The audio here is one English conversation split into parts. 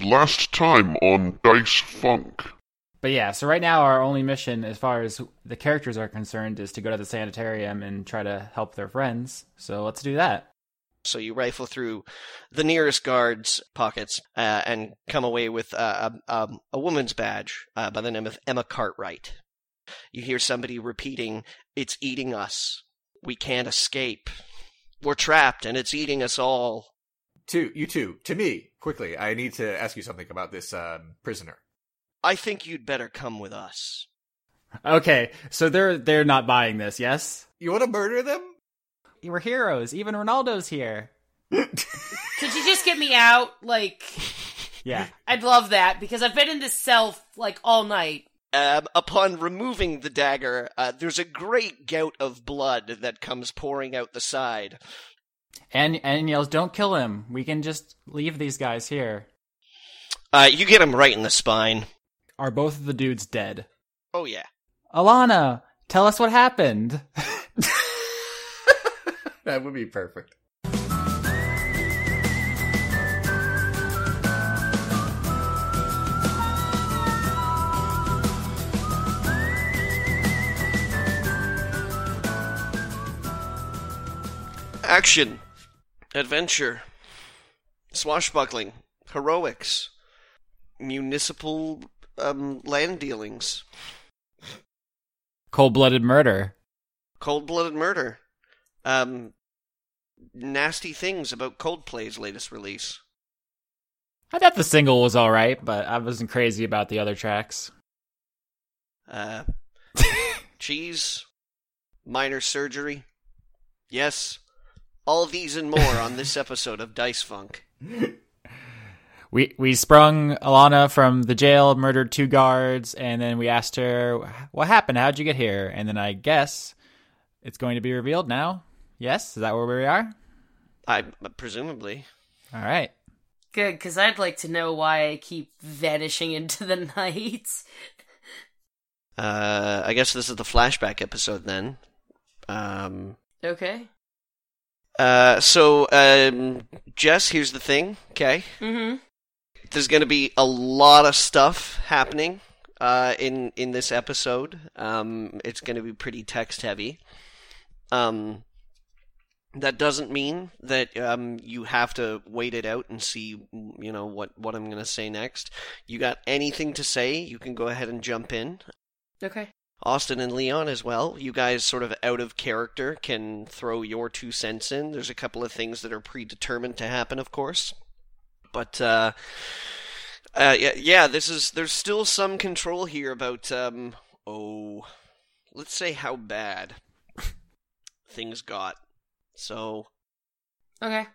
last time on Dice Funk. But yeah, so right now our only mission as far as the characters are concerned is to go to the sanitarium and try to help their friends. So let's do that. So you rifle through the nearest guard's pockets and come away with a woman's badge by the name of Emma Cartwright. You hear somebody repeating, "It's eating us. We can't escape. We're trapped and it's eating us all." To me, quickly, I need to ask you something about this prisoner. I think you'd better come with us. Okay, so they're not buying this, yes? You want to murder them? We're heroes. Even Ronaldo's here. Could you just get me out? Like, yeah, I'd love that because I've been in this cell like all night. Upon removing the dagger, there's a great gout of blood that comes pouring out the side. And yells, "Don't kill him. We can just leave these guys here." You get him right in the spine. Are both of the dudes dead? Oh, yeah. Alana, tell us what happened. That would be perfect. Action, adventure, swashbuckling, heroics, municipal land dealings. Cold-blooded murder. Cold-blooded murder. Nasty things about Coldplay's latest release. I thought the single was alright, but I wasn't crazy about the other tracks. Cheese, minor surgery, yes. All these and more on this episode of Dice Funk. We sprung Alana from the jail, murdered two guards, and then we asked her, "What happened? How'd you get here?" And then I guess it's going to be revealed now. Yes? Is that where we are? Presumably. All right. Good, because I'd like to know why I keep vanishing into the night. I guess this is the flashback episode then. Okay. Jess, here's the thing, okay? Mm-hmm. There's going to be a lot of stuff happening in this episode. It's going to be pretty text-heavy. That doesn't mean that you have to wait it out and see, you know, what I'm going to say next. You got anything to say, you can go ahead and jump in. Okay. Austin and Leon as well. You guys sort of out of character can throw your two cents in. There's a couple of things that are predetermined to happen, of course. But, there's still some control here about, let's say how bad things got. So. Okay.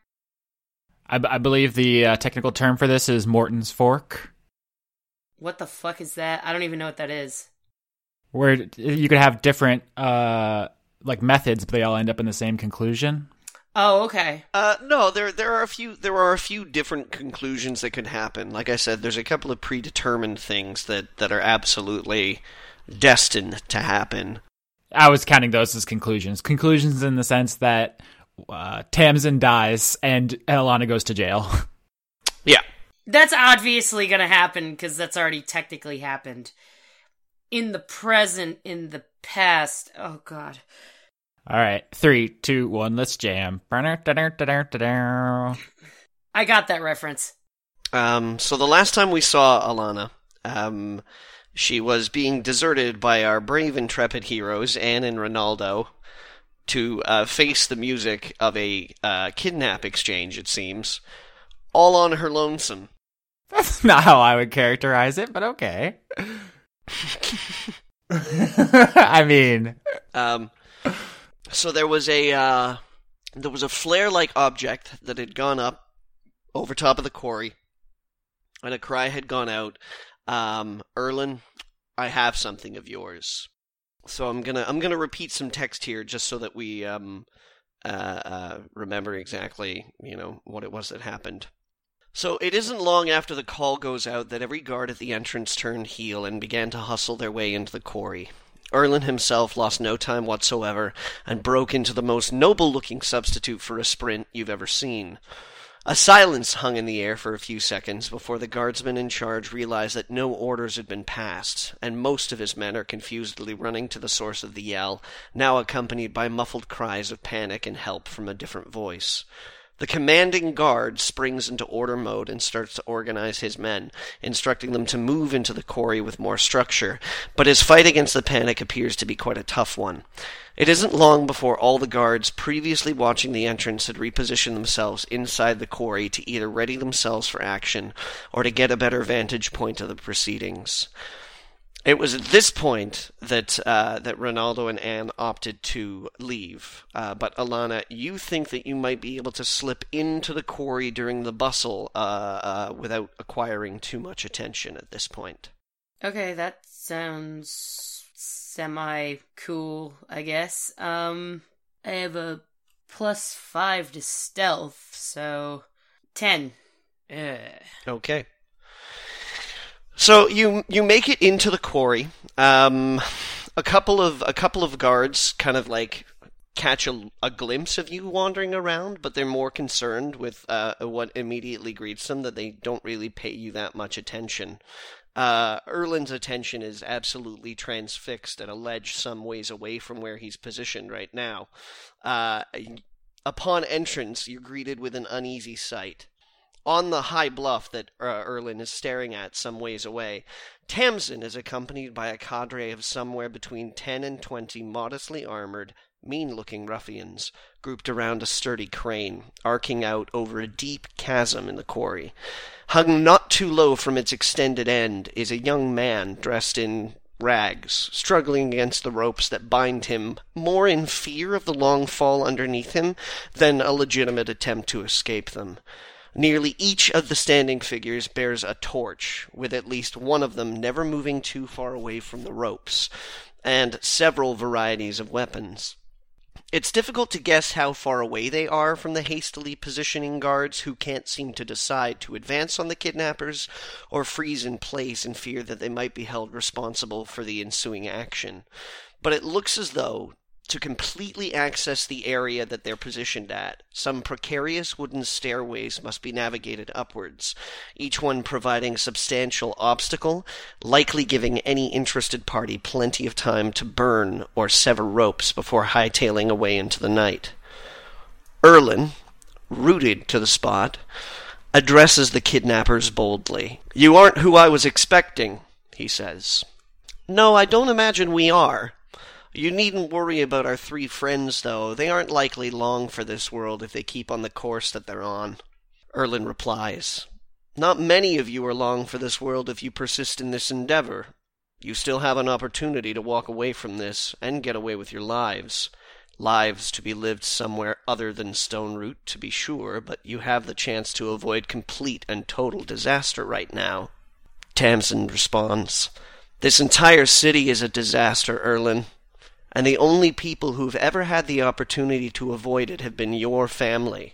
I believe the technical term for this is Morton's Fork. What the fuck is that? I don't even know what that is. Where you could have different, methods, but they all end up in the same conclusion. Oh, okay. No, there are a few different conclusions that could happen. Like I said, there's a couple of predetermined things that are absolutely destined to happen. I was counting those as conclusions. Conclusions in the sense that Tamsin dies and Alana goes to jail. Yeah. That's obviously going to happen because that's already technically happened. In the present, in the past. Oh, God. All right. 3, 2, 1, let's jam. I got that reference. So the last time we saw Alana, she was being deserted by our brave, intrepid heroes, Anne and Ronaldo, to face the music of a kidnap exchange, it seems, all on her lonesome. That's not how I would characterize it, but okay. I mean, so there was a flare-like object that had gone up over top of the quarry, and a cry had gone out. Erlen, I have something of yours. So I'm gonna repeat some text here just so that we remember exactly, you know, what it was that happened. So it isn't long after the call goes out that every guard at the entrance turned heel and began to hustle their way into the quarry. Erlen himself lost no time whatsoever and broke into the most noble-looking substitute for a sprint you've ever seen. A silence hung in the air for a few seconds before the guardsman in charge realized that no orders had been passed, and most of his men are confusedly running to the source of the yell, now accompanied by muffled cries of panic and help from a different voice. The commanding guard springs into order mode and starts to organize his men, instructing them to move into the quarry with more structure, but his fight against the panic appears to be quite a tough one. It isn't long before all the guards previously watching the entrance had repositioned themselves inside the quarry to either ready themselves for action or to get a better vantage point of the proceedings. It was at this point that that Ronaldo and Anne opted to leave. But Alana, you think that you might be able to slip into the quarry during the bustle without acquiring too much attention at this point. Okay, that sounds semi-cool, I guess. I have a +5 to stealth, so 10. Ugh. Okay. So you make it into the quarry. A couple of guards kind of like catch a glimpse of you wandering around, but they're more concerned with what immediately greets them, that they don't really pay you that much attention. Erlen's attention is absolutely transfixed at a ledge some ways away from where he's positioned right now. Upon entrance, you're greeted with an uneasy sight. On the high bluff that Erlen is staring at some ways away, Tamsin is accompanied by a cadre of somewhere between 10 and 20 modestly armored, mean-looking ruffians, grouped around a sturdy crane, arcing out over a deep chasm in the quarry. Hung not too low from its extended end is a young man dressed in rags, struggling against the ropes that bind him, more in fear of the long fall underneath him than a legitimate attempt to escape them. Nearly each of the standing figures bears a torch, with at least one of them never moving too far away from the ropes, and several varieties of weapons. It's difficult to guess how far away they are from the hastily positioning guards, who can't seem to decide to advance on the kidnappers or freeze in place in fear that they might be held responsible for the ensuing action. But it looks as though, to completely access the area that they're positioned at, some precarious wooden stairways must be navigated upwards, each one providing substantial obstacle, likely giving any interested party plenty of time to burn or sever ropes before hightailing away into the night. Erlen, rooted to the spot, addresses the kidnappers boldly. "You aren't who I was expecting," he says. "No, I don't imagine we are. You needn't worry about our three friends, though. They aren't likely long for this world if they keep on the course that they're on." Erlen replies, "Not many of you are long for this world if you persist in this endeavor. You still have an opportunity to walk away from this and get away with your lives. Lives to be lived somewhere other than Stone Root, to be sure, but you have the chance to avoid complete and total disaster right now." Tamsin responds, "This entire city is a disaster, Erlen. And the only people who've ever had the opportunity to avoid it have been your family.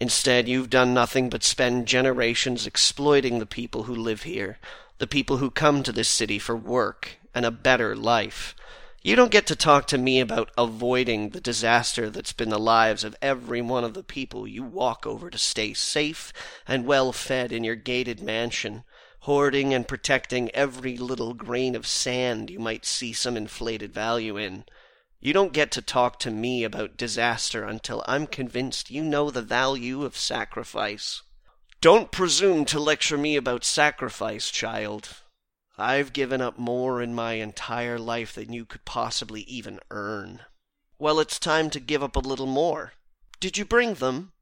Instead, you've done nothing but spend generations exploiting the people who live here, the people who come to this city for work and a better life. You don't get to talk to me about avoiding the disaster that's been the lives of every one of the people you walk over to stay safe and well-fed in your gated mansion, hoarding and protecting every little grain of sand you might see some inflated value in. You don't get to talk to me about disaster until I'm convinced you know the value of sacrifice." "Don't presume to lecture me about sacrifice, child. I've given up more in my entire life than you could possibly even earn." "Well, it's time to give up a little more. Did you bring them?"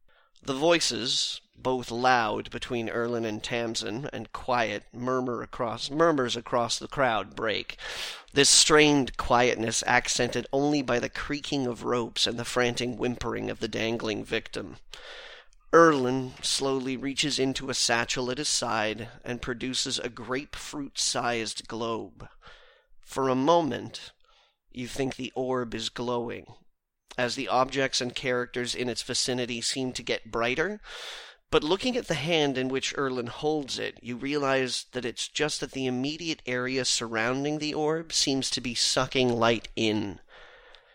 The voices, both loud between Erlen and Tamsin, and quiet, murmurs across the crowd, break. This strained quietness accented only by the creaking of ropes and the frantic whimpering of the dangling victim. Erlen slowly reaches into a satchel at his side and produces a grapefruit-sized globe. For a moment, you think the orb is glowing. As the objects and characters in its vicinity seem to get brighter, but looking at the hand in which Erlen holds it, you realize that it's just that the immediate area surrounding the orb seems to be sucking light in.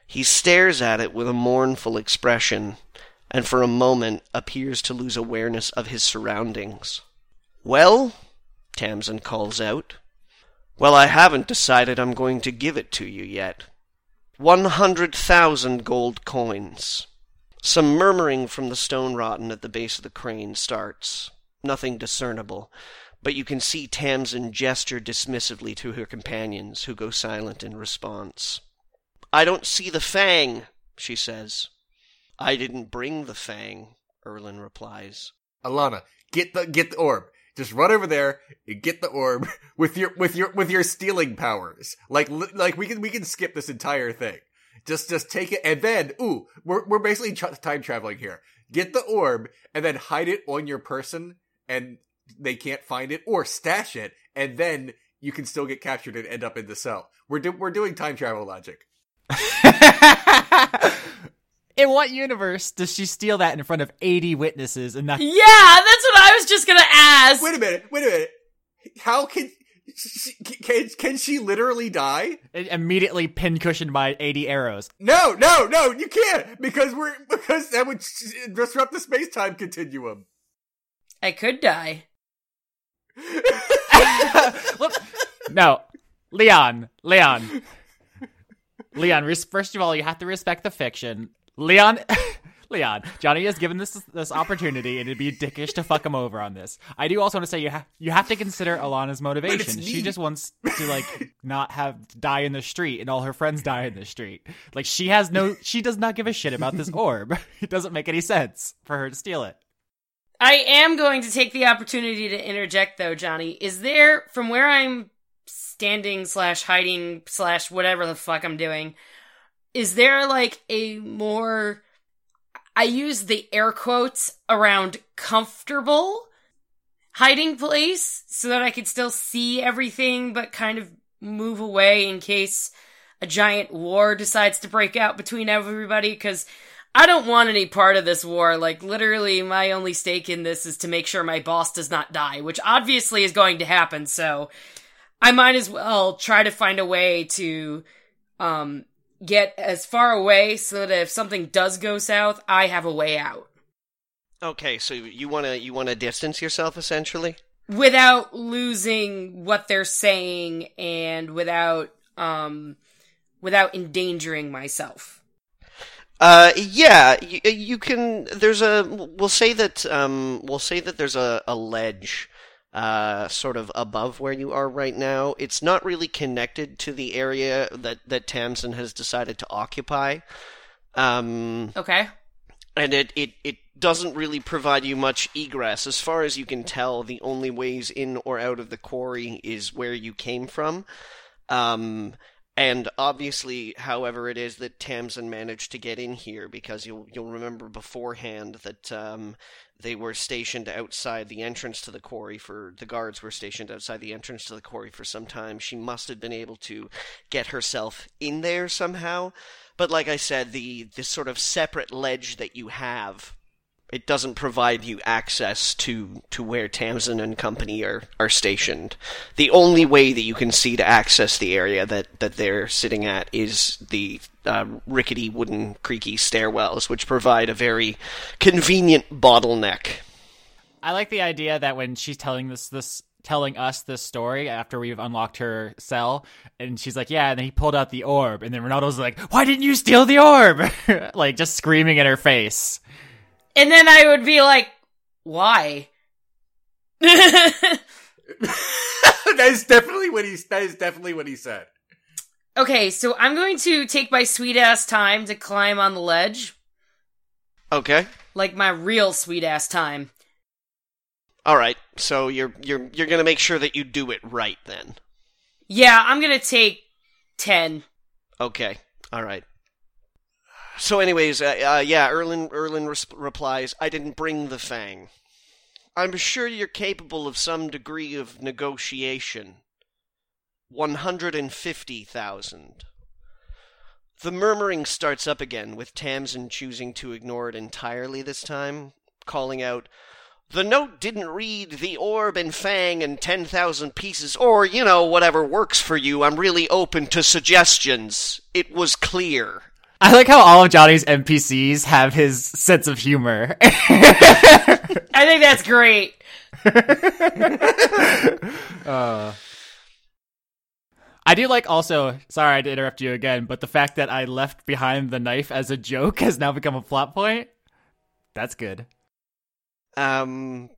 He stares at it with a mournful expression, and for a moment appears to lose awareness of his surroundings. "Well?" Tamsin calls out. "Well, I haven't decided I'm going to give it to you yet. 100,000 gold coins." Some murmuring from the stone rotten at the base of the crane starts. Nothing discernible, but you can see Tamsin gesture dismissively to her companions, who go silent in response. "I don't see the fang," she says. "I didn't bring the fang," Erlen replies. "Alana, get the orb. Just run over there and get the orb with your stealing powers. Like we can skip this entire thing. Just take it, and then we're basically time traveling here. Get the orb and then hide it on your person, and they can't find it, or stash it, and then you can still get captured and end up in the cell. We're doing time travel logic." In what universe does she steal that in front of 80 witnesses and not... Yeah, that's what I was just gonna ask! Wait a minute. How can... Can she literally die? Immediately pincushioned by 80 arrows. No, you can't! Because that would disrupt the space-time continuum. I could die. No. Leon, first of all, you have to respect the fiction. Leon, Johnny has given this opportunity, and it'd be dickish to fuck him over on this. I do also want to say you have to consider Alana's motivation. She just wants to not die in the street, and all her friends die in the street. She does not give a shit about this orb. It doesn't make any sense for her to steal it. I am going to take the opportunity to interject, though, Johnny. Is there, from where I'm standing /hiding /whatever the fuck I'm doing, is there a more, I use the air quotes around comfortable hiding place so that I could still see everything but kind of move away in case a giant war decides to break out between everybody? Because I don't want any part of this war. Literally my only stake in this is to make sure my boss does not die, which obviously is going to happen. So I might as well try to find a way to, get as far away so that if something does go south, I have a way out. Okay, so you want to distance yourself, essentially? Without losing what they're saying and without endangering myself. You can, we'll say that there's a ledge sort of above where you are right now. It's not really connected to the area that Tamsin has decided to occupy. Okay. And it doesn't really provide you much egress. As far as you can tell, the only ways in or out of the quarry is where you came from. And obviously, however it is that Tamsin managed to get in here, because you'll remember beforehand that they were stationed outside the entrance to the quarry for some time. She must have been able to get herself in there somehow. But like I said, this sort of separate ledge that you have, it doesn't provide you access to where Tamsin and company are stationed. The only way that you can see to access the area that they're sitting at is the rickety wooden creaky stairwells, which provide a very convenient bottleneck. I like the idea that when she's telling us this story after we've unlocked her cell, and she's like, yeah, and then he pulled out the orb, and then Ronaldo's like, why didn't you steal the orb? Just screaming in her face. And then I would be like, why? That is definitely what he said. Okay, so I'm going to take my sweet-ass time to climb on the ledge. Okay. My real sweet-ass time. Alright, so you're gonna make sure that you do it right, then. Yeah, I'm gonna take 10. Okay, alright. So anyways, Erlen replies, I didn't bring the fang. I'm sure you're capable of some degree of negotiation. 150,000. The murmuring starts up again, with Tamsin choosing to ignore it entirely this time, calling out, the note didn't read the orb and fang and 10,000 pieces, or, whatever works for you. I'm really open to suggestions. It was clear. I like how all of Johnny's NPCs have his sense of humor. I think that's great. I do like also, sorry to interrupt you again, but the fact that I left behind the knife as a joke has now become a plot point. That's good. I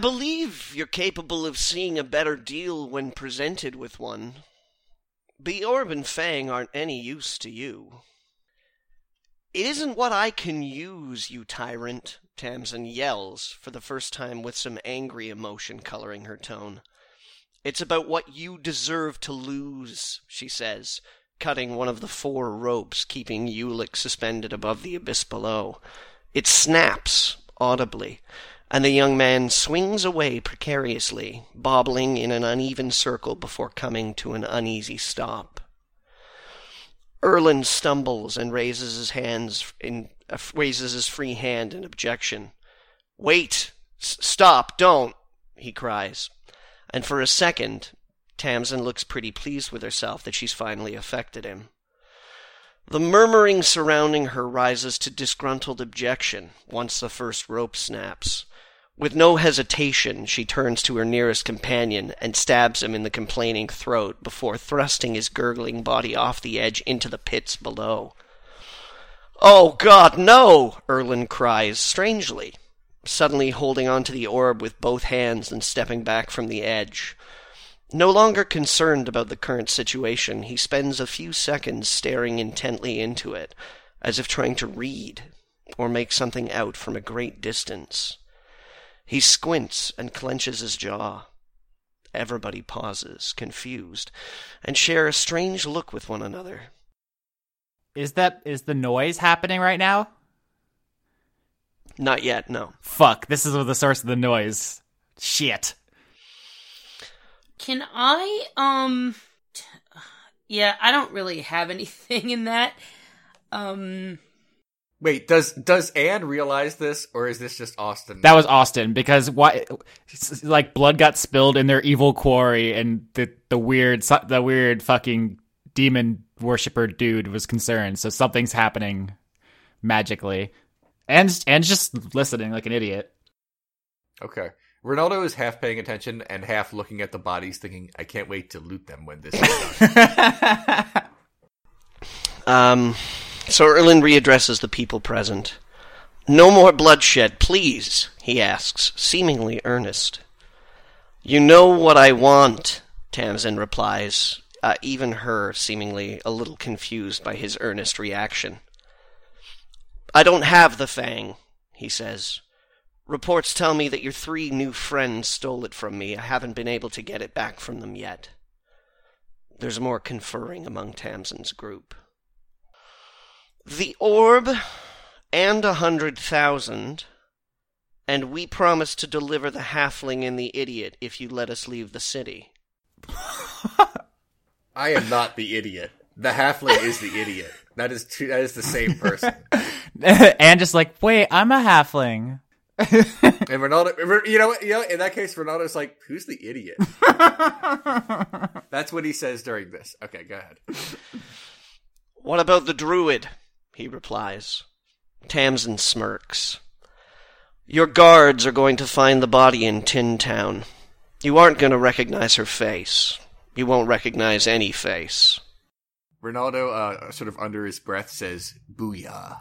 believe you're capable of seeing a better deal when presented with one. Beorb and Fang aren't any use to you. It isn't what I can use, you tyrant, Tamsin yells, for the first time with some angry emotion coloring her tone. It's about what you deserve to lose, she says, cutting one of the four ropes keeping Ulic suspended above the abyss below. It snaps audibly, and the young man swings away precariously, bobbling in an uneven circle before coming to an uneasy stop. Erlen stumbles and raises his free hand in objection. "Wait! Stop! Don't!" he cries. And for a second, Tamsin looks pretty pleased with herself that she's finally affected him. The murmuring surrounding her rises to disgruntled objection once the first rope snaps. With no hesitation, she turns to her nearest companion and stabs him in the complaining throat before thrusting his gurgling body off the edge into the pits below. "Oh, God, no!" Erlen cries, strangely, suddenly holding onto the orb with both hands and stepping back from the edge. No longer concerned about the current situation, he spends a few seconds staring intently into it, as if trying to read or make something out from a great distance. He squints and clenches his jaw. Everybody pauses, confused, and share a strange look with one another. Is the noise happening right now? Not yet, no. Fuck, this is the source of the noise. Shit. Can I, yeah, I don't really have anything in that. Wait, does Anne realize this, or is this just Austin? That was Austin, because why? Like, blood got spilled in their evil quarry, and the weird fucking demon worshiper dude was concerned. So something's happening magically, and just listening like an idiot. Okay, Ronaldo is half paying attention and half looking at the bodies, thinking, "I can't wait to loot them when this is done." So Erlen readdresses the people present. "No more bloodshed, please," he asks, seemingly earnest. "You know what I want," Tamsin replies, even her seemingly a little confused by his earnest reaction. "I don't have the fang," he says. "Reports tell me that your three new friends stole it from me. I haven't been able to get it back from them yet." There's more conferring among Tamsin's group. "The orb, and 100,000, and we promise to deliver the halfling and the idiot if you let us leave the city." I am not the idiot. The halfling is the idiot. That is the same person. And just like, wait, I'm a halfling. And Ronaldo, you know, in that case, Ronaldo's like, "Who's the idiot?" That's what he says during this. Okay, go ahead. "What about the druid?" he replies. Tamsin smirks. "Your guards are going to find the body in Tin Town. You aren't going to recognize her face. You won't recognize any face." Ronaldo, sort of under his breath, says, "Booyah."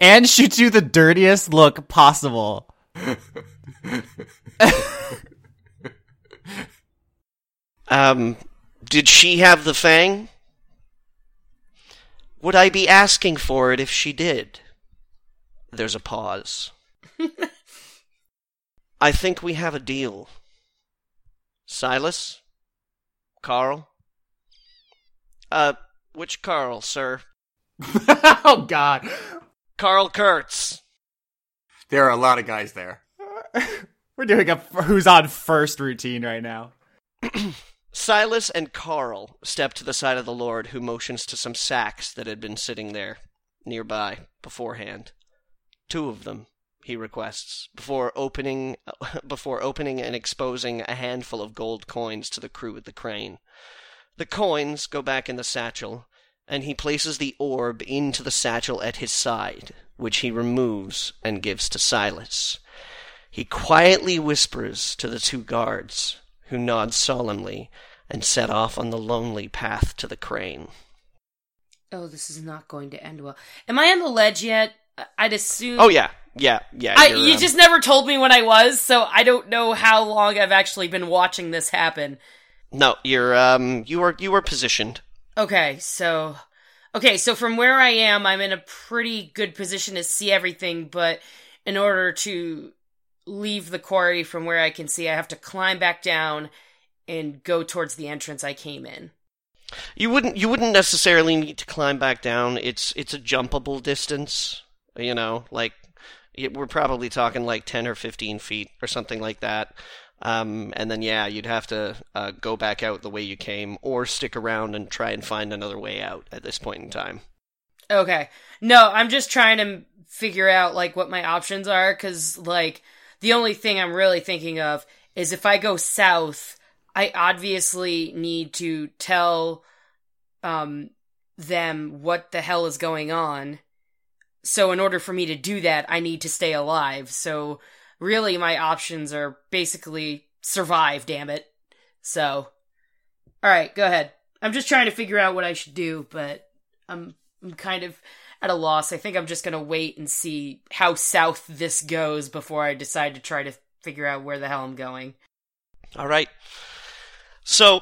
And shoots you the dirtiest look possible. Did she have the fang? Would I be asking for it if she did?" There's a pause. "I think we have a deal. Silas? Carl?" Which Carl, sir?" Oh, God. "Carl Kurtz." There are a lot of guys there. We're doing a who's on first routine right now. Silas and Carl step to the side of the Lord, who motions to some sacks that had been sitting there nearby beforehand. "Two of them," he requests, before opening and exposing a handful of gold coins to the crew at the crane. The coins go back in the satchel, and he places the orb into the satchel at his side, which he removes and gives to Silas. He quietly whispers to the two guards, who nod solemnly, and set off on the lonely path to the crane. Oh, this is not going to end well. Am I on the ledge yet? I'd assume... Oh, yeah. You just never told me when I was, so I don't know how long I've actually been watching this happen. No, you were positioned. Okay, so from where I am, I'm in a pretty good position to see everything, but in order to leave the quarry from where I can see, I have to climb back down and go towards the entrance I came in. You wouldn't necessarily need to climb back down. It's a jumpable distance, you know, like we're probably talking like 10 or 15 feet or something like that. And then, yeah, you'd have to go back out the way you came or stick around and try and find another way out at this point in time. Okay. No, I'm just trying to figure out, like, what my options are, because, like, the only thing I'm really thinking of is if I go south, I obviously need to tell them what the hell is going on. So in order for me to do that, I need to stay alive. So... really, my options are basically survive, damn it. So, all right, go ahead. I'm just trying to figure out what I should do, but I'm kind of at a loss. I think I'm just going to wait and see how south this goes before I decide to try to figure out where the hell I'm going. All right. So,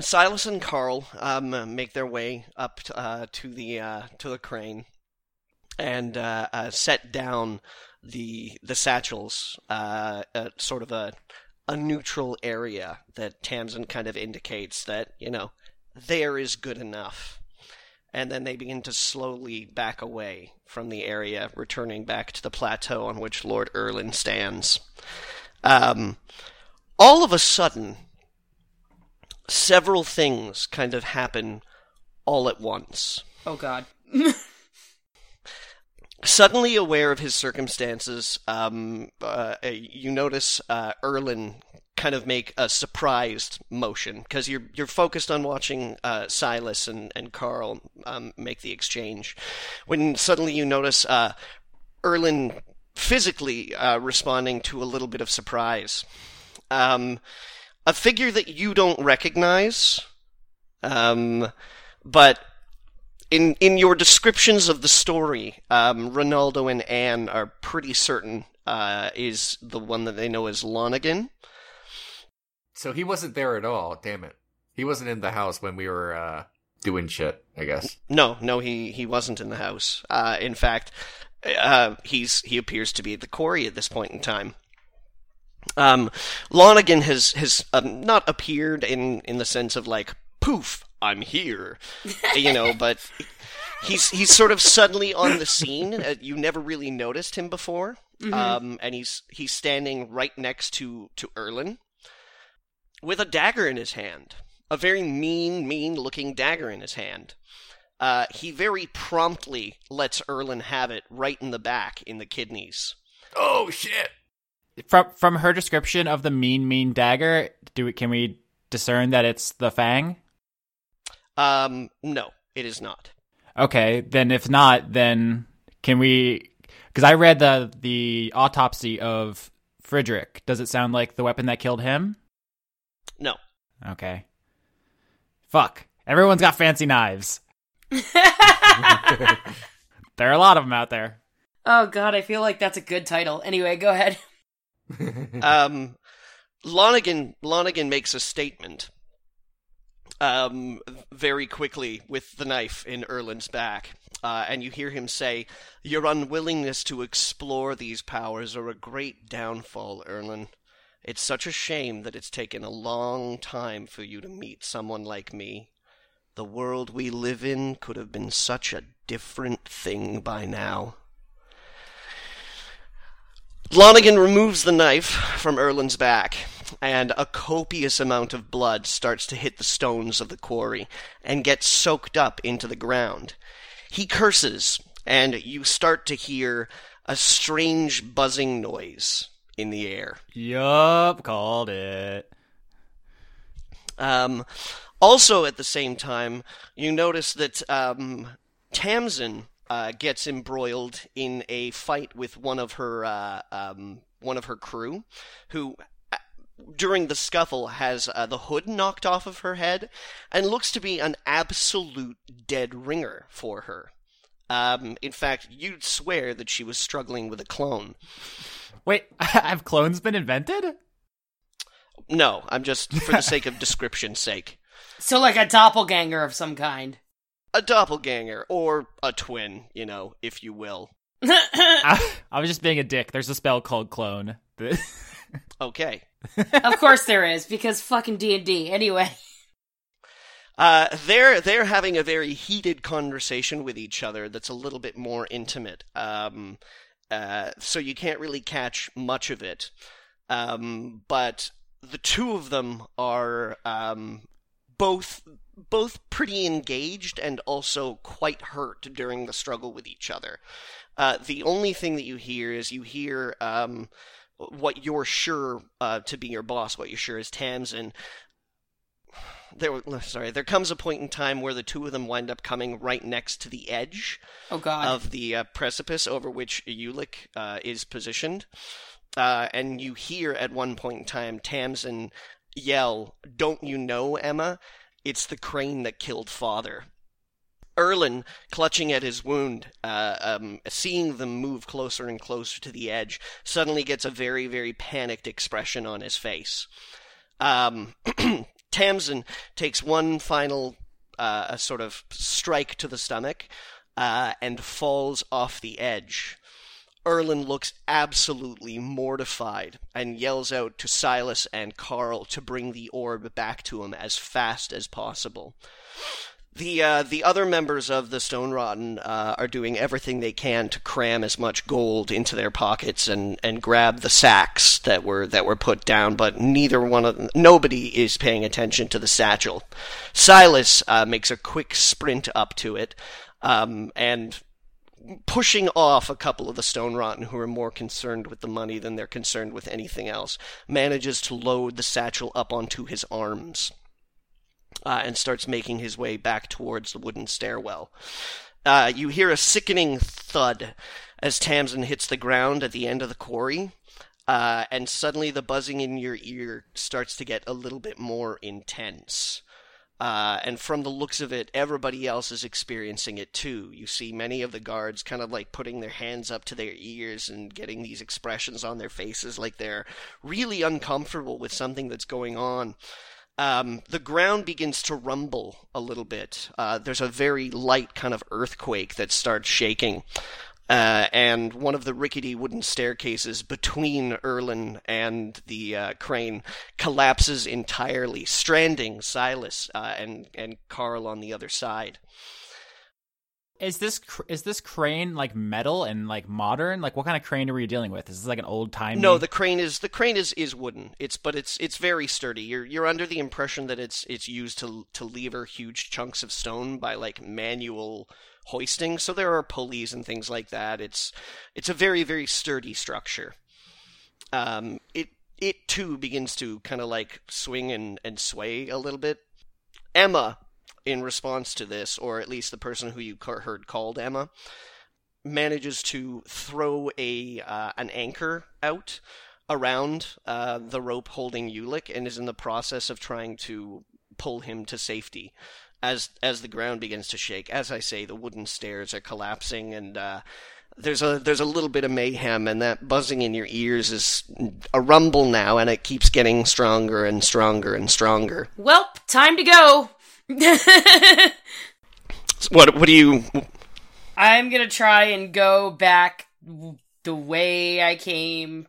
Silas and Carl make their way up to the crane and set down the satchels at sort of a neutral area that Tamsin kind of indicates that, you know, there is good enough. And then they begin to slowly back away from the area, returning back to the plateau on which Lord Erlen stands. All of a sudden, several things kind of happen all at once. Oh, God. Suddenly aware of his circumstances, you notice Erlen kind of make a surprised motion, because you're focused on watching Silas and Carl make the exchange. When suddenly you notice Erlen physically responding to a little bit of surprise. A figure that you don't recognize, but... In your descriptions of the story, Rinaldo and Anne are pretty certain is the one that they know as Lonigan. So he wasn't there at all, damn it. He wasn't in the house when we were doing shit, I guess. No, he wasn't in the house. In fact, he appears to be at the quarry at this point in time. Lonigan has not appeared in the sense of, like, poof, I'm here, you know, but he's sort of suddenly on the scene. You never really noticed him before. Mm-hmm. And he's standing right next to Erlen with a dagger in his hand, a very mean looking dagger in his hand. He very promptly lets Erlen have it right in the back, in the kidneys. Oh shit. From her description of the mean dagger, can we discern that it's the fang? No, it is not. Okay, then if not, then can we... Because I read the autopsy of Frederick. Does it sound like the weapon that killed him? No. Okay. Fuck. Everyone's got fancy knives. There are a lot of them out there. Oh, God, I feel like that's a good title. Anyway, go ahead. Lonigan makes a statement. Very quickly with the knife in Erlen's back, and you hear him say, "Your unwillingness to explore these powers are a great downfall, Erlen. It's such a shame that it's taken a long time for you to meet someone like me. The world we live in could have been such a different thing by now." Lonigan removes the knife from Erlen's back, and a copious amount of blood starts to hit the stones of the quarry and gets soaked up into the ground. He curses, and you start to hear a strange buzzing noise in the air. Yup, called it. Also, at the same time, you notice that Tamsin gets embroiled in a fight with one of her crew, who, during the scuffle, has the hood knocked off of her head and looks to be an absolute dead ringer for her. In fact, you'd swear that she was struggling with a clone. Wait, have clones been invented? No, I'm just, for the sake of description's sake. So like a doppelganger of some kind. A doppelganger, or a twin, you know, if you will. I was just being a dick. There's a spell called clone. Okay. Of course there is, because fucking D&D. Anyway. They're having a very heated conversation with each other that's a little bit more intimate. So you can't really catch much of it. But the two of them are both pretty engaged and also quite hurt during the struggle with each other. The only thing that you hear is what you're sure to be your boss, what you're sure is Tamsin. There comes a point in time where the two of them wind up coming right next to the edge of the precipice over which Ulic is positioned. And you hear at one point in time Tamsin yell, "Don't you know, Emma? It's the crane that killed father." Erlen, clutching at his wound, seeing them move closer and closer to the edge, suddenly gets a very, very panicked expression on his face. Tamsin takes one final sort of strike to the stomach and falls off the edge. Erlen looks absolutely mortified and yells out to Silas and Carl to bring the orb back to him as fast as possible. The other members of the Stone Rotten are doing everything they can to cram as much gold into their pockets and grab the sacks that were put down, but nobody is paying attention to the satchel. Silas makes a quick sprint up to it, and pushing off a couple of the Stone Rotten who are more concerned with the money than they're concerned with anything else, manages to load the satchel up onto his arms and starts making his way back towards the wooden stairwell. You hear a sickening thud as Tamsin hits the ground at the end of the quarry, and suddenly the buzzing in your ear starts to get a little bit more intense. And from the looks of it, everybody else is experiencing it too. You see many of the guards kind of like putting their hands up to their ears and getting these expressions on their faces like they're really uncomfortable with something that's going on. The ground begins to rumble a little bit. There's a very light kind of earthquake that starts shaking. And one of the rickety wooden staircases between Erlen and the crane collapses entirely, stranding Silas and Carl on the other side. Is this crane like metal and like modern? Like what kind of crane are we dealing with? Is this like an old timey? No, the crane is wooden. It's very sturdy. You're under the impression that it's used to lever huge chunks of stone by like manual hoisting. So there are pulleys and things like that. It's a very, very sturdy structure. It too begins to kind of like swing and sway a little bit. Emma, in response to this, or at least the person who you heard called Emma, manages to throw an anchor out around the rope holding Ulic and is in the process of trying to pull him to safety as the ground begins to shake. As I say, the wooden stairs are collapsing, and there's a little bit of mayhem, and that buzzing in your ears is a rumble now, and it keeps getting stronger and stronger and stronger. Welp, time to go! What do you... I'm gonna try and go back the way I came.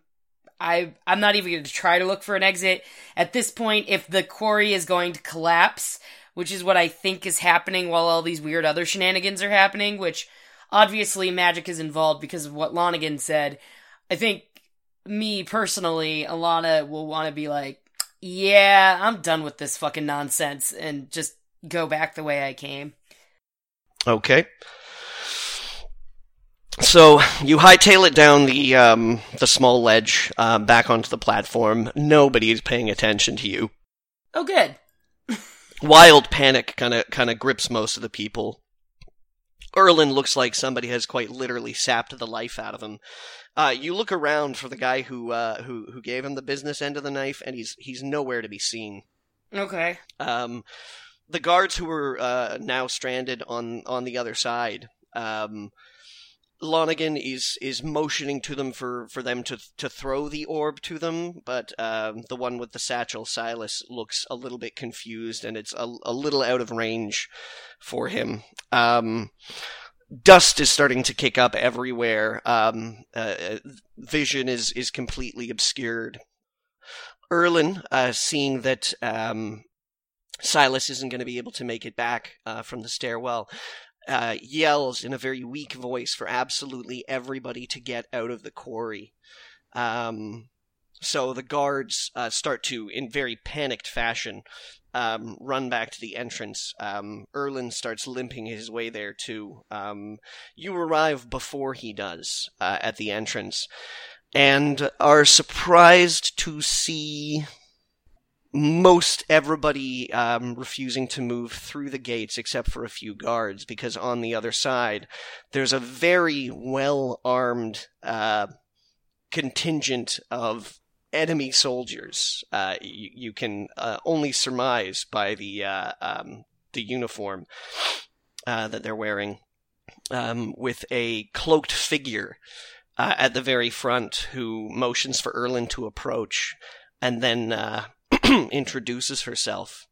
I'm not even gonna try to look for an exit. At this point, if the quarry is going to collapse, which is what I think is happening while all these weird other shenanigans are happening, which obviously magic is involved because of what Lonigan said, I think, me personally, Alana will want to be like, yeah, I'm done with this fucking nonsense, and just go back the way I came. Okay. So you hightail it down the small ledge back onto the platform. Nobody is paying attention to you. Oh, good. wild panic kind of grips most of the people. Erlen looks like somebody has quite literally sapped the life out of him. You look around for the guy who gave him the business end of the knife, and he's nowhere to be seen. Okay. The guards who were now stranded on the other side, Lonigan is motioning to them for them to throw the orb to them, but the one with the satchel, Silas, looks a little bit confused, and it's a little out of range for him. Dust is starting to kick up everywhere. Vision is completely obscured. Erlen, seeing that Silas isn't going to be able to make it back from the stairwell, yells in a very weak voice for absolutely everybody to get out of the quarry. So the guards start to, in very panicked fashion, run back to the entrance. Erlen starts limping his way there too. You arrive before he does at the entrance, and are surprised to see most everybody refusing to move through the gates except for a few guards, because on the other side, there's a very well-armed contingent of enemy soldiers. You can only surmise by the uniform that they're wearing, with a cloaked figure at the very front who motions for Erlen to approach, and then introduces herself.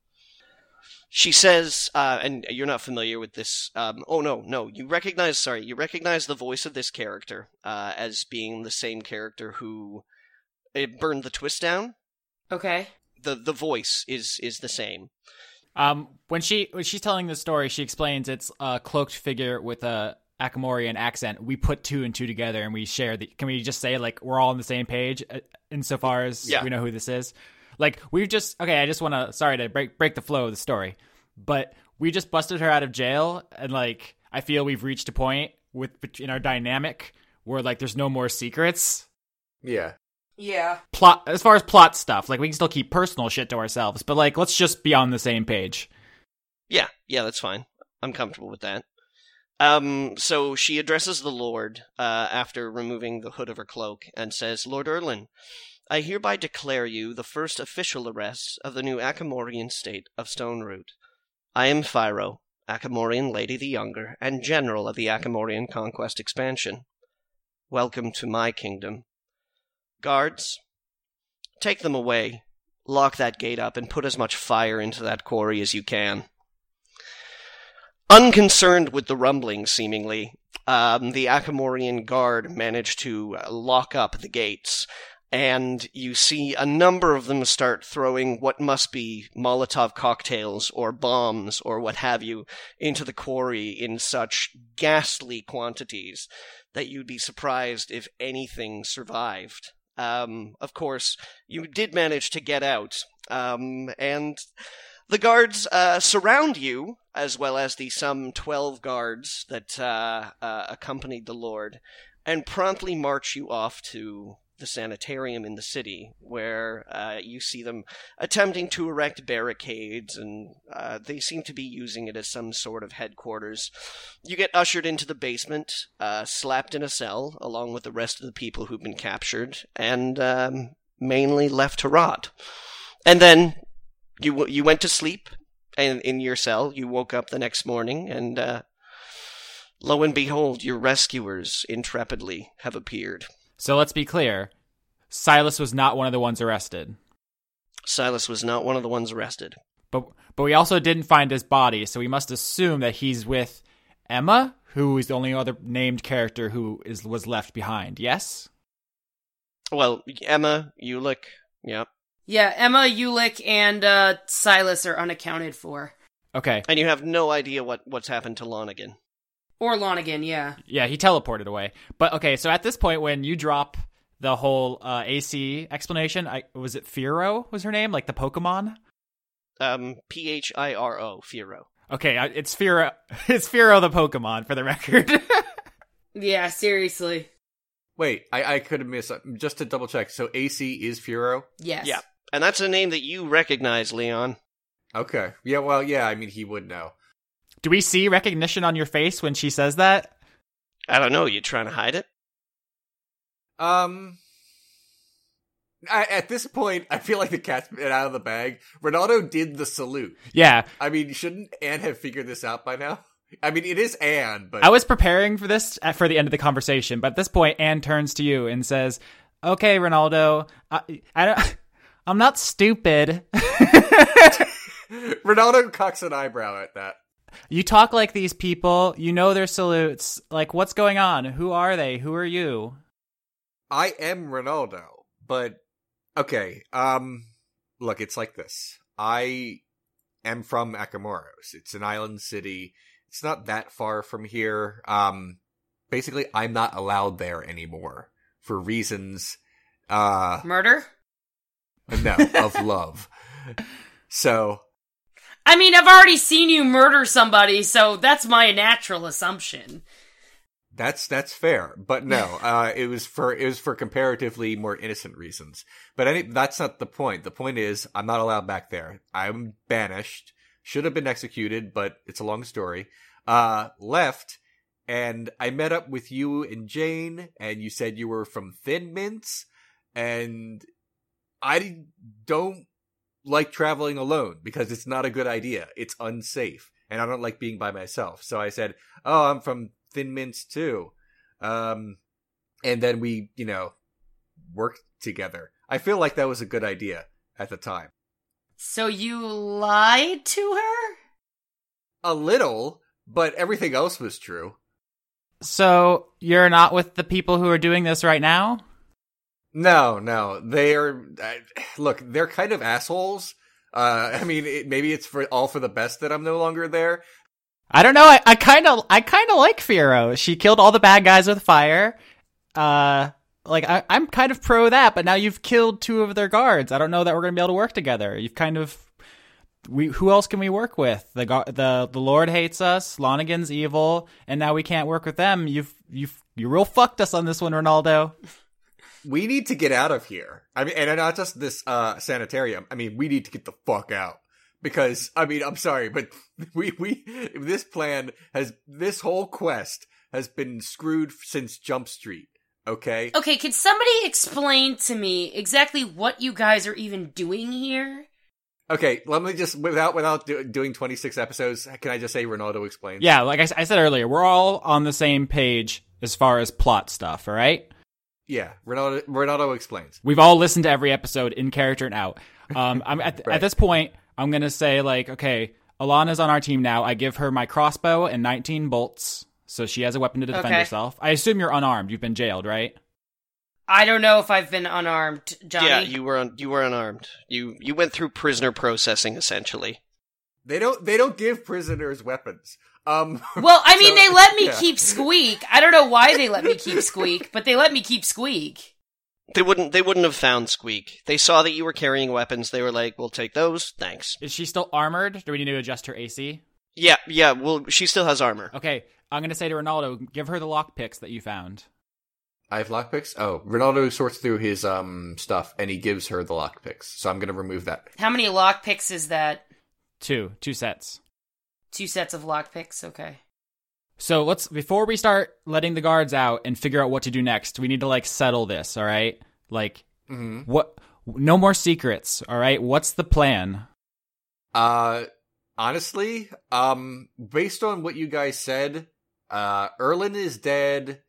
She says, and you're not familiar with this, you recognize the voice of this character as being the same character who burned the twist down. Okay. The voice is the same. When she's telling the story, she explains it's a cloaked figure with a Akamorian accent. We put two and two together and we share the... Can we just say, like, we're all on the same page insofar as we know who this is? Like, we've just... Okay, I just want to... Sorry to break the flow of the story. But we just busted her out of jail. And, like, I feel we've reached a point in our dynamic where, like, there's no more secrets. Yeah. Yeah. Plot... As far as plot stuff, like, we can still keep personal shit to ourselves. But, like, let's just be on the same page. Yeah. Yeah, that's fine. I'm comfortable with that. So she addresses the Lord after removing the hood of her cloak and says, "Lord Erlen, I hereby declare you the first official arrest of the new Akamorian state of Stone Root. I am Phiro, Akamorian Lady the Younger, and General of the Akamorian Conquest Expansion. Welcome to my kingdom. Guards, take them away, lock that gate up, and put as much fire into that quarry as you can." Unconcerned with the rumbling, seemingly, the Akamorian guard managed to lock up the gates, and you see a number of them start throwing what must be Molotov cocktails or bombs or what have you into the quarry in such ghastly quantities that you'd be surprised if anything survived. Of course, you did manage to get out, and the guards surround you, as well as the some 12 guards that accompanied the Lord, and promptly march you off to the sanitarium in the city, where you see them attempting to erect barricades, and they seem to be using it as some sort of headquarters. You get ushered into the basement, slapped in a cell, along with the rest of the people who've been captured, and mainly left to rot. And then you went to sleep in your cell. You woke up the next morning, and lo and behold, your rescuers intrepidly have appeared. So let's be clear, Silas was not one of the ones arrested. Silas was not one of the ones arrested. But we also didn't find his body, so we must assume that he's with Emma, who is the only other named character who was left behind, yes? Well, Emma, Ulic, yeah. Yeah, Emma, Ulic, and Silas are unaccounted for. Okay. And you have no idea what's happened to Lonigan. Or Lonigan, yeah. Yeah, he teleported away. But, okay, so at this point, when you drop the whole AC explanation, was it Phiro was her name? Like the Pokemon? Phiro, Phiro. Okay, it's Phiro. It's Phiro the Pokemon, for the record. Yeah, seriously. Wait, I could have missed it. Just to double check, so AC is Phiro? Yes. Yeah, and that's a name that you recognize, Leon. Okay. Yeah, well, yeah, I mean, he would know. Do we see recognition on your face when she says that? I don't know. You trying to hide it? At this point, I feel like the cat's been out of the bag. Ronaldo did the salute. Yeah. I mean, shouldn't Anne have figured this out by now? I mean, it is Anne, but... I was preparing for this for the end of the conversation, but at this point, Anne turns to you and says, okay, Ronaldo, I'm not stupid. Ronaldo cocks an eyebrow at that. You talk like these people. You know their salutes. Like, what's going on? Who are they? Who are you? I am Ronaldo, but... Okay, look, it's like this. I am from Akamoros. It's an island city. It's not that far from here. Basically, I'm not allowed there anymore for reasons... Murder? No, of love. So... I mean, I've already seen you murder somebody, so that's my natural assumption. That's fair, but no, it was for comparatively more innocent reasons. But that's not the point. The point is, I'm not allowed back there. I'm banished. Should have been executed, but it's a long story. Left, and I met up with you and Jane, and you said you were from Thin Mints, and I don't like traveling alone because it's not a good idea. It's unsafe, and I don't like being by myself. So I said, "Oh, I'm from Thin Mints too," and then we, worked together. I feel like that was a good idea at the time. So you lied to her? A little, but everything else was true. So you're not with the people who are doing this right now? No, they're kind of assholes. I mean, maybe it's for the best that I'm no longer there. I don't know. I kind of like Phiro. She killed all the bad guys with fire. I'm kind of pro that, but now you've killed two of their guards. I don't know that we're going to be able to work together. You've kind of, who else can we work with? The Lord hates us. Lonigan's evil, and now we can't work with them. You real fucked us on this one, Ronaldo. We need to get out of here. I mean, and not just this sanitarium. I mean, we need to get the fuck out. Because, I mean, I'm sorry, but this whole quest has been screwed since Jump Street, okay? Okay, could somebody explain to me exactly what you guys are even doing here? Okay, let me just, without doing 26 episodes, can I just say Ronaldo explains? Yeah, like I said earlier, we're all on the same page as far as plot stuff, all right? Yeah, Ronaldo explains. We've all listened to every episode in character and out. Right. At this point, I'm going to say, like, okay, Alana's on our team now. I give her my crossbow and 19 bolts, so she has a weapon to defend herself. I assume you're unarmed. You've been jailed, right? I don't know if I've been unarmed, Johnny. Yeah, you were unarmed. You went through prisoner processing, essentially. They don't give prisoners weapons. Well, I mean, so, they let me keep Squeak. I don't know why they let me keep Squeak, but they let me keep Squeak. They wouldn't have found Squeak. They saw that you were carrying weapons. They were like, "We'll take those, thanks." Is she still armored? Do we need to adjust her AC? Yeah. Well, she still has armor. Okay, I'm gonna say to Ronaldo, give her the lockpicks that you found. I have lockpicks? Oh, Ronaldo sorts through his stuff and he gives her the lockpicks. So I'm gonna remove that. How many lockpicks is that? Two sets. 2 sets of lockpicks, okay. So let's, before we start letting the guards out and figure out what to do next, we need to, like, settle this, all right? Like, What? No more secrets, all right? What's the plan? Honestly, based on what you guys said, Erlen is dead,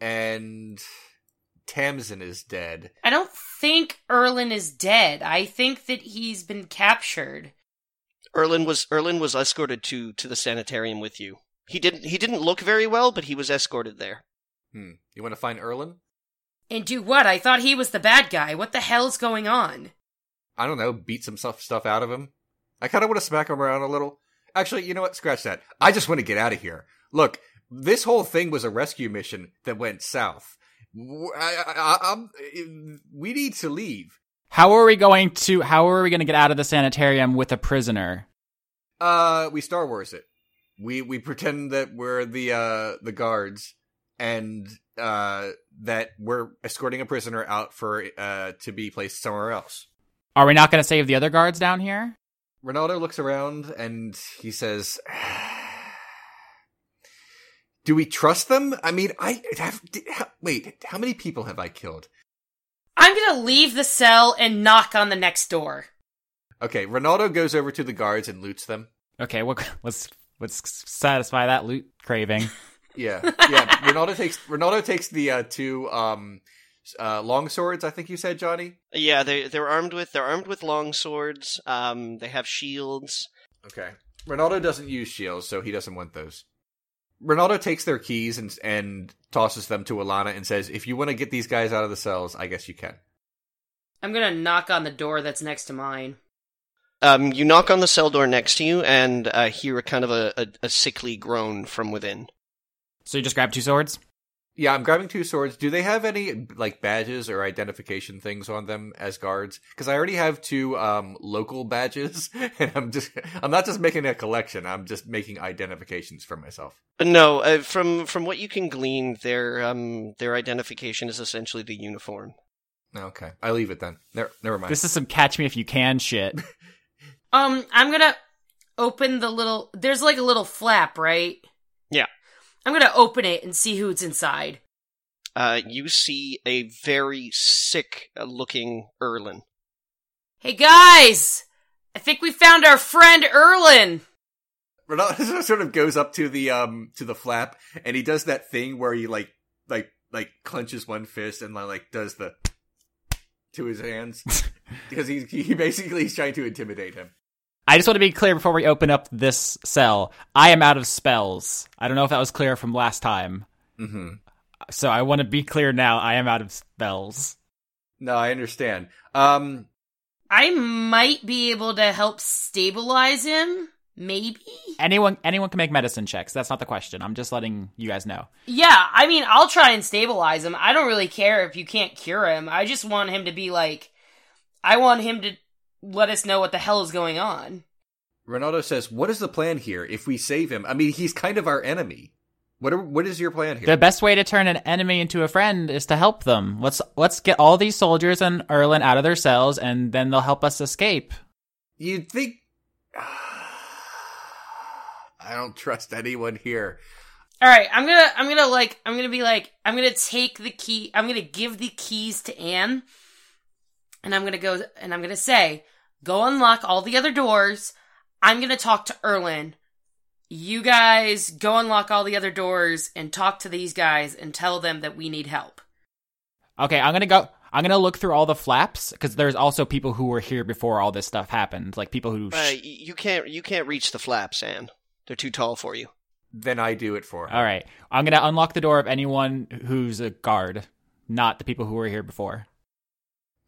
and Tamsin is dead. I don't think Erlen is dead. I think that he's been captured. Erlen was escorted to the sanitarium with you. He didn't look very well, but he was escorted there. You want to find Erlen? And do what? I thought he was the bad guy. What the hell's going on? I don't know. Beat some stuff out of him. I kind of want to smack him around a little. Actually, you know what? Scratch that. I just want to get out of here. Look, this whole thing was a rescue mission that went south. We need to leave. How are we going to get out of the sanitarium with a prisoner? We Star Wars it. We pretend that we're the guards and that we're escorting a prisoner out for to be placed somewhere else. Are we not going to save the other guards down here? Ronaldo looks around and he says, do we trust them? I mean, I have... Wait, how many people have I killed? I'm gonna leave the cell and knock on the next door. Okay, Ronaldo goes over to the guards and loots them. Okay, well, let's satisfy that loot craving. Yeah. Ronaldo takes the two long swords. I think you said, Johnny. Yeah, they're armed with long swords. They have shields. Okay, Ronaldo doesn't use shields, so he doesn't want those. Ronaldo takes their keys and tosses them to Alana and says, if you want to get these guys out of the cells, I guess you can. I'm going to knock on the door that's next to mine. You knock on the cell door next to you and hear a kind of a sickly groan from within. So you just grab two swords? Yeah, I'm grabbing two swords. Do they have any like badges or identification things on them as guards? Because I already have two local badges, and I'm not just making a collection. I'm just making identifications for myself. No, from what you can glean, their identification is essentially the uniform. Okay, I leave it then. Never mind. This is some catch me if you can shit. I'm gonna open the little. There's like a little flap, right? Yeah. I'm going to open it and see who's inside. You see a very sick-looking Erlen. Hey, guys! I think we found our friend Erlen! Ronaldo sort of goes up to the flap, and he does that thing where he, like clenches one fist and, like, does the... to his hands. Because he's trying to intimidate him. I just want to be clear before we open up this cell. I am out of spells. I don't know if that was clear from last time. Mm-hmm. So I want to be clear now. I am out of spells. No, I understand. I might be able to help stabilize him. Maybe? Anyone can make medicine checks. That's not the question. I'm just letting you guys know. Yeah, I mean, I'll try and stabilize him. I don't really care if you can't cure him. I just want him to be like... I want him to... let us know what the hell is going on. Ronaldo says, what is the plan here if we save him? I mean, he's kind of our enemy. What is your plan here? The best way to turn an enemy into a friend is to help them. Let's get all these soldiers and Erlen out of their cells, and then they'll help us escape. You'd think... I don't trust anyone here. All right, I'm going to give the keys to Anne, and I'm going to go, and I'm going to say... Go unlock all the other doors. I'm going to talk to Erlen. You guys go unlock all the other doors and talk to these guys and tell them that we need help. Okay, I'm going to look through all the flaps because there's also people who were here before all this stuff happened, like people who... You can't reach the flaps, Anne. They're too tall for you. Then I do it for him. All right. I'm going to unlock the door of anyone who's a guard, not the people who were here before.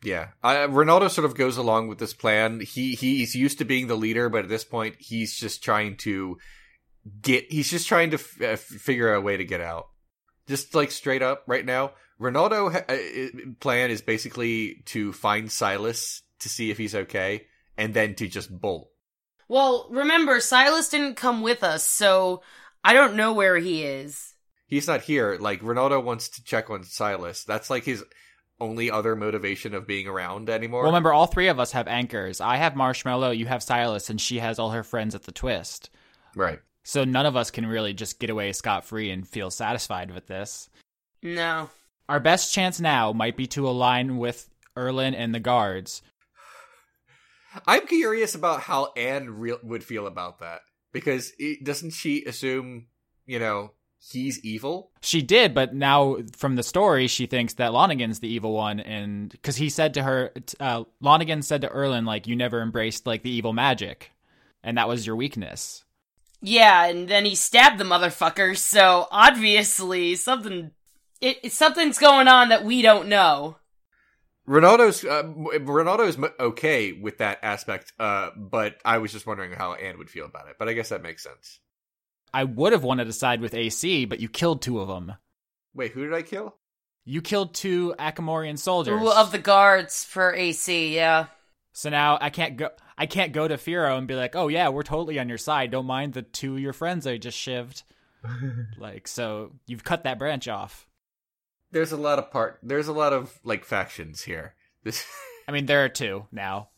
Yeah, Ronaldo sort of goes along with this plan. He's used to being the leader, but at this point, he's just trying to figure out a way to get out. Just like straight up right now, Ronaldo's plan is basically to find Silas to see if he's okay, and then to just bolt. Well, remember, Silas didn't come with us, so I don't know where he is. He's not here. Like, Ronaldo wants to check on Silas. That's like his... only other motivation of being around anymore. Well, remember, all three of us have anchors. I have Marshmallow, you have Silas, and she has all her friends at the Twist. Right. So none of us can really just get away scot-free and feel satisfied with this. No. Our best chance now might be to align with Erlen and the guards. I'm curious about how Anne would feel about that. Because doesn't she assume, you know... he's evil? She did, but now from the story, she thinks that Lonigan's the evil one, and because he said to her, Lonigan said to Erlen, like, you never embraced, like, the evil magic, and that was your weakness. Yeah, and then he stabbed the motherfucker, so obviously something's going on that we don't know. Ronaldo's okay with that aspect, but I was just wondering how Anne would feel about it, but I guess that makes sense. I would have wanted to side with AC, but you killed two of them. Wait, who did I kill? You killed two Akamorian soldiers. Ooh, of the guards for AC, yeah. So now I can't go to Phiro and be like, oh yeah, we're totally on your side. Don't mind the two of your friends I just shivved. Like, so you've cut that branch off. There's a lot of like factions here. I mean, there are two now.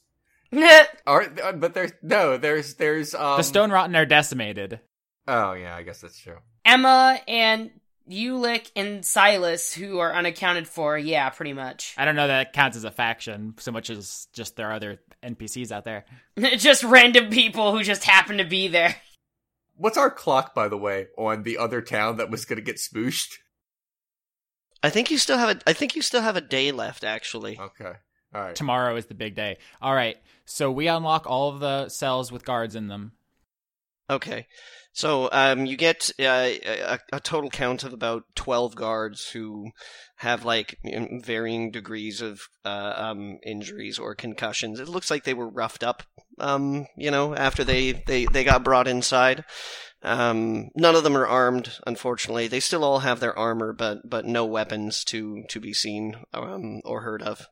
But there's the Stone Rotten are decimated. Oh yeah, I guess that's true. Emma and Ulic and Silas, who are unaccounted for, yeah, pretty much. I don't know that counts as a faction, so much as just there are other NPCs out there. Just random people who just happen to be there. What's our clock, by the way, on the other town that was going to get smooshed? I think you still have a day left, actually. Okay. All right. Tomorrow is the big day. All right. So we unlock all of the cells with guards in them. Okay. So you get a total count of about 12 guards who have like varying degrees of injuries or concussions. It looks like they were roughed up, after they got brought inside. None of them are armed, unfortunately. They still all have their armor, but no weapons to be seen or heard of.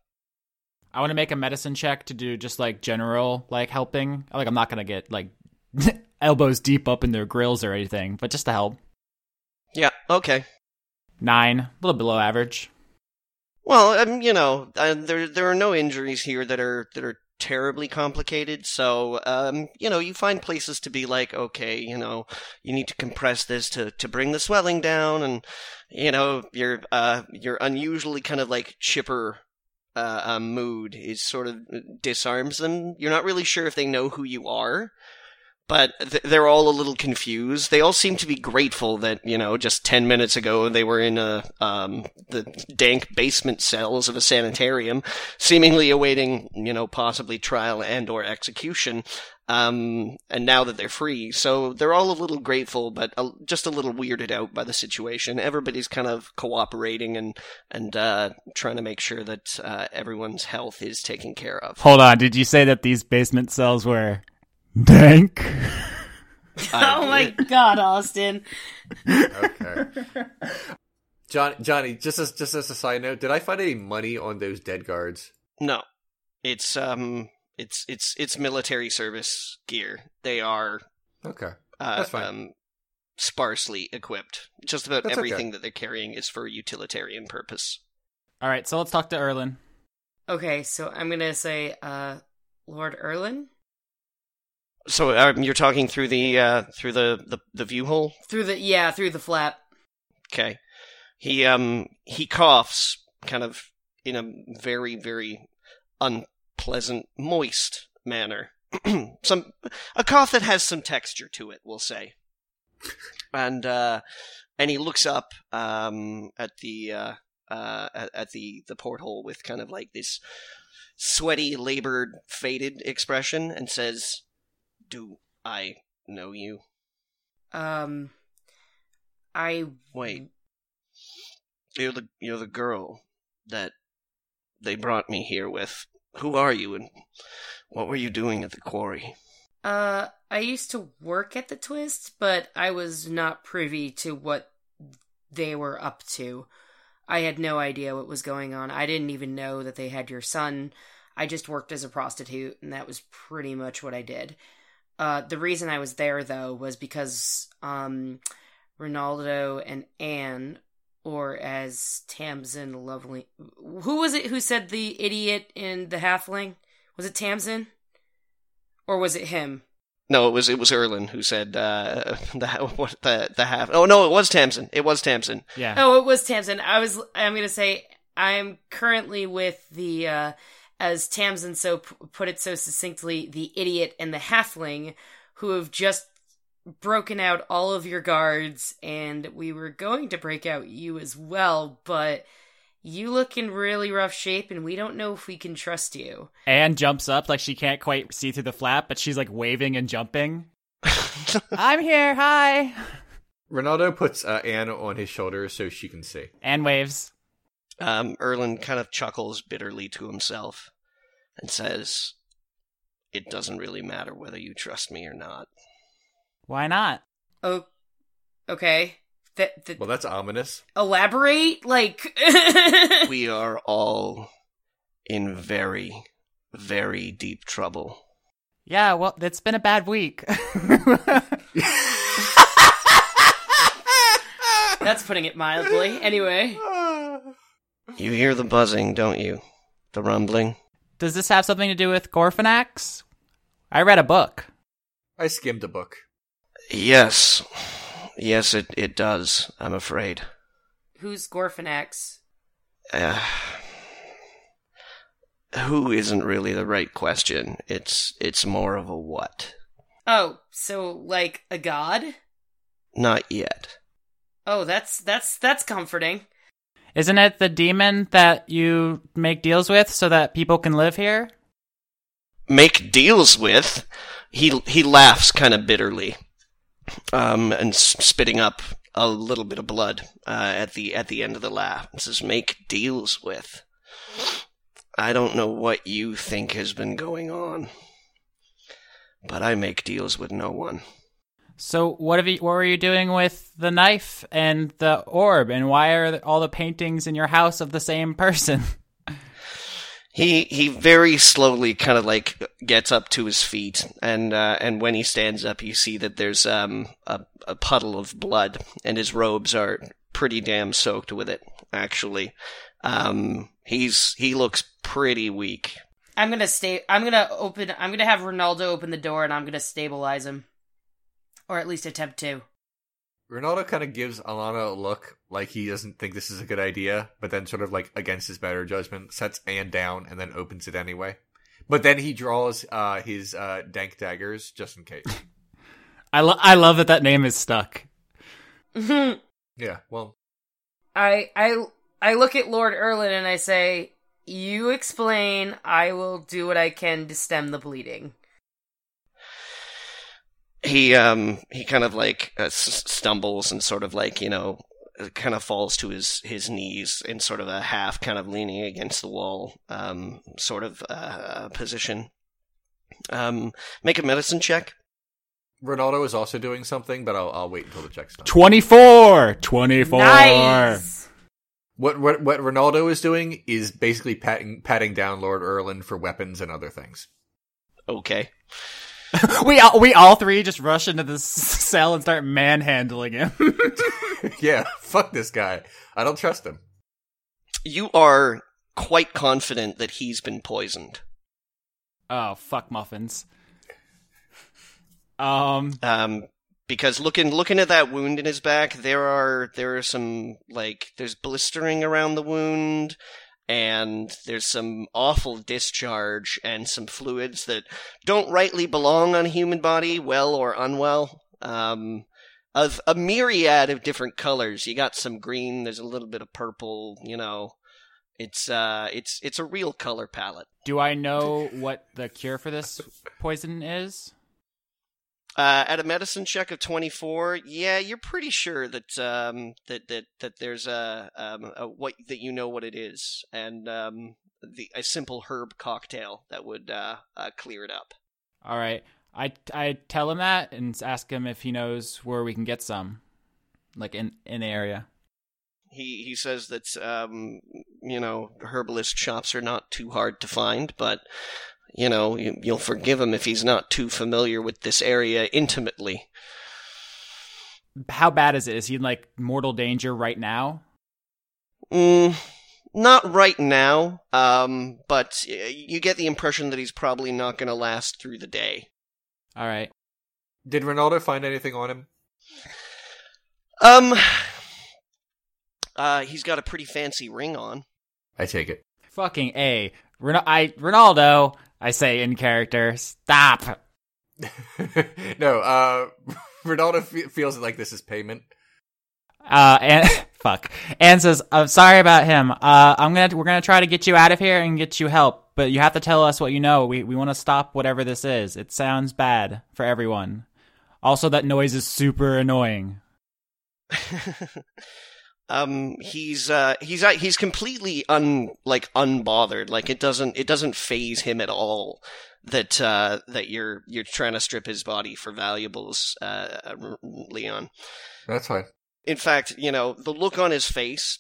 I want to make a medicine check to do just like general like helping. Like I'm not gonna get like elbows deep up in their grills or anything, but just to help. Yeah, okay. 9, a little below average. Well, there are no injuries here that are terribly complicated, so you find places to be like, okay, you need to compress this to bring the swelling down, and your unusually kind of like chipper mood is sort of disarms them. You're not really sure if they know who you are. But they're all a little confused. They all seem to be grateful that, just 10 minutes ago they were in the dank basement cells of a sanitarium, seemingly awaiting, possibly trial and or execution, and now that they're free. So they're all a little grateful, but just a little weirded out by the situation. Everybody's kind of cooperating and trying to make sure that everyone's health is taken care of. Hold on, did you say that these basement cells were... dank? Oh my god, Austin. Okay. Johnny, just as a side note, did I find any money on those dead guards? No. It's it's military service gear. They are okay. That's fine. Sparsely equipped. Just about that's everything okay. that they're carrying is for utilitarian purpose. All right, so let's talk to Erlen. Okay, so I'm going to say Lord Erlen. So you're talking through the view hole? Through the flap. Okay. He coughs, kind of in a very, very unpleasant, moist manner. A cough that has some texture to it, we'll say. And he looks up at the porthole with kind of like this sweaty, labored, faded expression, and says. Do I know you? Wait. You're the girl that they brought me here with. Who are you, and what were you doing at the quarry? I used to work at the Twist, but I was not privy to what they were up to. I had no idea what was going on. I didn't even know that they had your son. I just worked as a prostitute, and that was pretty much what I did. The reason I was there, though, was because Rinaldo and Anne, or as Tamsin lovely... Who was it who said the idiot in the halfling? Was it Tamsin? Or was it him? No, it was Erlen who said the half... Oh, no, it was Tamsin. Yeah. Oh, it was Tamsin. I'm going to say I'm currently with the... as Tamsin so put it so succinctly, the idiot and the halfling, who have just broken out all of your guards, and we were going to break out you as well, but you look in really rough shape, and we don't know if we can trust you. Anne jumps up, like she can't quite see through the flap, but she's like waving and jumping. I'm here, hi! Ronaldo puts Anne on his shoulder so she can see. Anne waves. Erlen kind of chuckles bitterly to himself and says, it doesn't really matter whether you trust me or not. Why not? Oh, okay. Well, that's ominous. Elaborate? Like... We are all in very, very deep trouble. Yeah, well, it's been a bad week. That's putting it mildly. Anyway... You hear the buzzing, don't you? The rumbling? Does this have something to do with Gorfenax? I read a book. I skimmed a book. Yes. Yes, it does, I'm afraid. Who's Gorfenax? Who isn't really the right question. It's more of a what. Oh, so like a god? Not yet. Oh, that's comforting. Isn't it the demon that you make deals with so that people can live here? Make deals with? He laughs kind of bitterly, and spitting up a little bit of blood at the end of the laugh. It says, "Make deals with." I don't know what you think has been going on, but I make deals with no one. So what were you doing with the knife and the orb, and why are all the paintings in your house of the same person? He very slowly kind of like gets up to his feet, and when he stands up, you see that there's a puddle of blood, and his robes are pretty damn soaked with it, actually. He looks pretty weak. I'm gonna have Ronaldo open the door, and I'm gonna stabilize him, or at least attempt to. Ronaldo kind of gives Alana a look like he doesn't think this is a good idea, but then sort of like against his better judgment, sets Anne down and then opens it anyway. But then he draws his dank daggers just in case. I love that name is stuck. Yeah, well, I look at Lord Erlen and I say, "You explain, I will do what I can to stem the bleeding." He kind of like stumbles and sort of like, you know, kind of falls to his knees in sort of a half kind of leaning against the wall sort of position. Make a medicine check. Ronaldo is also doing something, but I'll wait until the check's done. 24. Nice. What Ronaldo is doing is basically patting down Lord Erlen for weapons and other things. Okay. we all three just rush into this cell and start manhandling him. Yeah, fuck this guy. I don't trust him. You are quite confident that he's been poisoned. Oh, fuck muffins. Because looking at that wound in his back, there are some, like, there's blistering around the wound, and there's some awful discharge and some fluids that don't rightly belong on a human body, well or unwell, of a myriad of different colors. You got some green, there's a little bit of purple, you know. It's a real color palette. Do I know what the cure for this poison is? At a medicine check of 24, yeah, you're pretty sure that that there's a what that you know what it is, and a simple herb cocktail that would clear it up. All right, I tell him that and ask him if he knows where we can get some, like in the area. He says that you know, herbalist shops are not too hard to find, but. You know, you'll forgive him if he's not too familiar with this area intimately. How bad is it? Is he in, like, mortal danger right now? Not right now, but you get the impression that he's probably not going to last through the day. All right. Did Ronaldo find anything on him? He's got a pretty fancy ring on. I take it. Fucking A. Ronaldo... I say in character, stop! No, Ronaldo feels like this is payment. And fuck. Anne says, I'm sorry about him. We're gonna try to get you out of here and get you help, but you have to tell us what you know. We want to stop whatever this is. It sounds bad for everyone. Also, that noise is super annoying. He's completely unbothered. Like it doesn't faze him at all that you're trying to strip his body for valuables, Leon. That's fine. In fact, you know, the look on his face,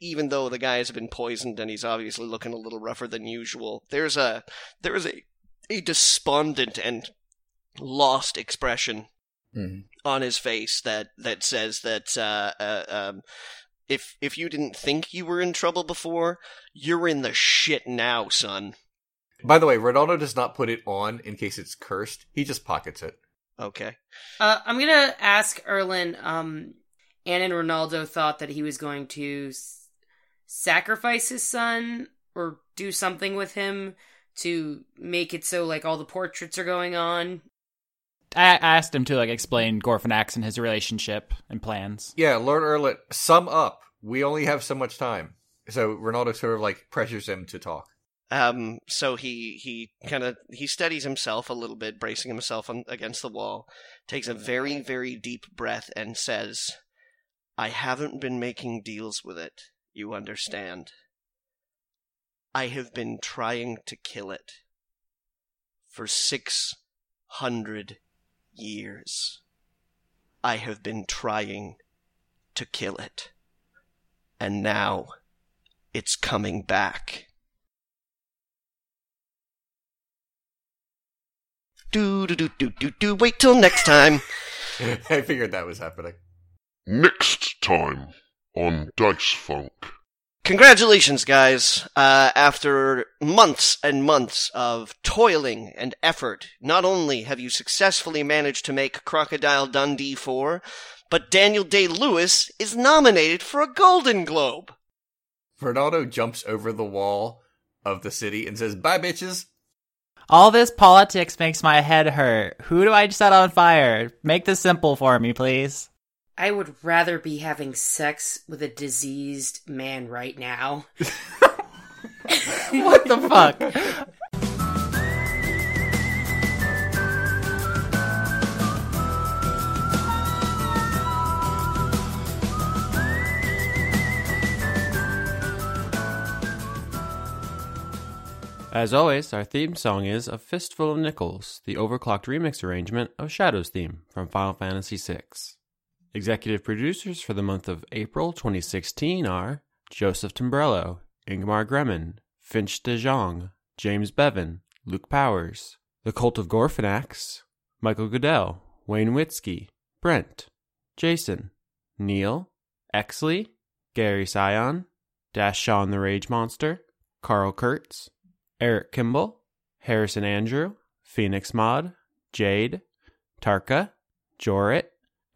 even though the guy has been poisoned and he's obviously looking a little rougher than usual, there is a despondent and lost expression. Mm-hmm. On his face that says that if you didn't think you were in trouble before, you're in the shit now, son. By the way, Ronaldo does not put it on in case it's cursed. He just pockets it. Okay. I'm going to ask Erlen, Anne and Ronaldo thought that he was going to sacrifice his son or do something with him to make it so, like, all the portraits are going on. I asked him to, like, explain Gorfenax and his relationship and plans. Yeah, Lord Erlen, sum up. We only have so much time. So Ronaldo sort of, like, pressures him to talk. So he steadies himself a little bit, bracing himself against the wall, takes a very, very deep breath and says, I haven't been making deals with it, you understand. I have been trying to kill it for 600 years. I have been trying to kill it. And now it's coming back. Do-do-do-do-do-do, wait till next time. I figured that was happening. Next time on Dice Funk. Congratulations, guys. After months and months of toiling and effort, not only have you successfully managed to make Crocodile Dundee 4, but Daniel Day-Lewis is nominated for a Golden Globe. Ronaldo jumps over the wall of the city and says, bye, bitches. All this politics makes my head hurt. Who do I set on fire? Make this simple for me, please. I would rather be having sex with a diseased man right now. What the fuck? As always, our theme song is A Fistful of Nickels, the overclocked remix arrangement of Shadow's theme from Final Fantasy VI. Executive producers for the month of April 2016 are Joseph Timbrello, Ingmar Gremin, Finch de Jong, James Bevan, Luke Powers, The Cult of Gorfenax, Michael Goodell, Wayne Witzke, Brent, Jason, Neil, Exley, Gary Sion, Dashawn the Rage Monster, Carl Kurtz, Eric Kimball, Harrison Andrew, Phoenix Mod, Jade, Tarka, Jorit,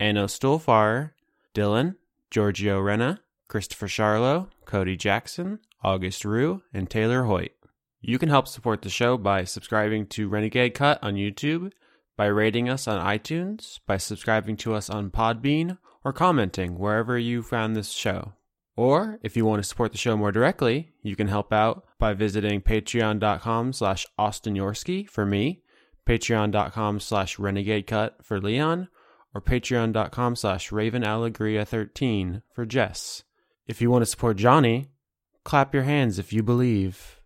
Anno Stuhlfarer, Dylan, Giorgio Renna, Christopher Charlo, Cody Jackson, August Rue, and Taylor Hoyt. You can help support the show by subscribing to Renegade Cut on YouTube, by rating us on iTunes, by subscribing to us on Podbean, or commenting wherever you found this show. Or, if you want to support the show more directly, you can help out by visiting patreon.com/AustinYorsky for me, patreon.com/RenegadeCut for Leon, or patreon.com/RavenAllegria13 for Jess. If you want to support Johnny, clap your hands if you believe.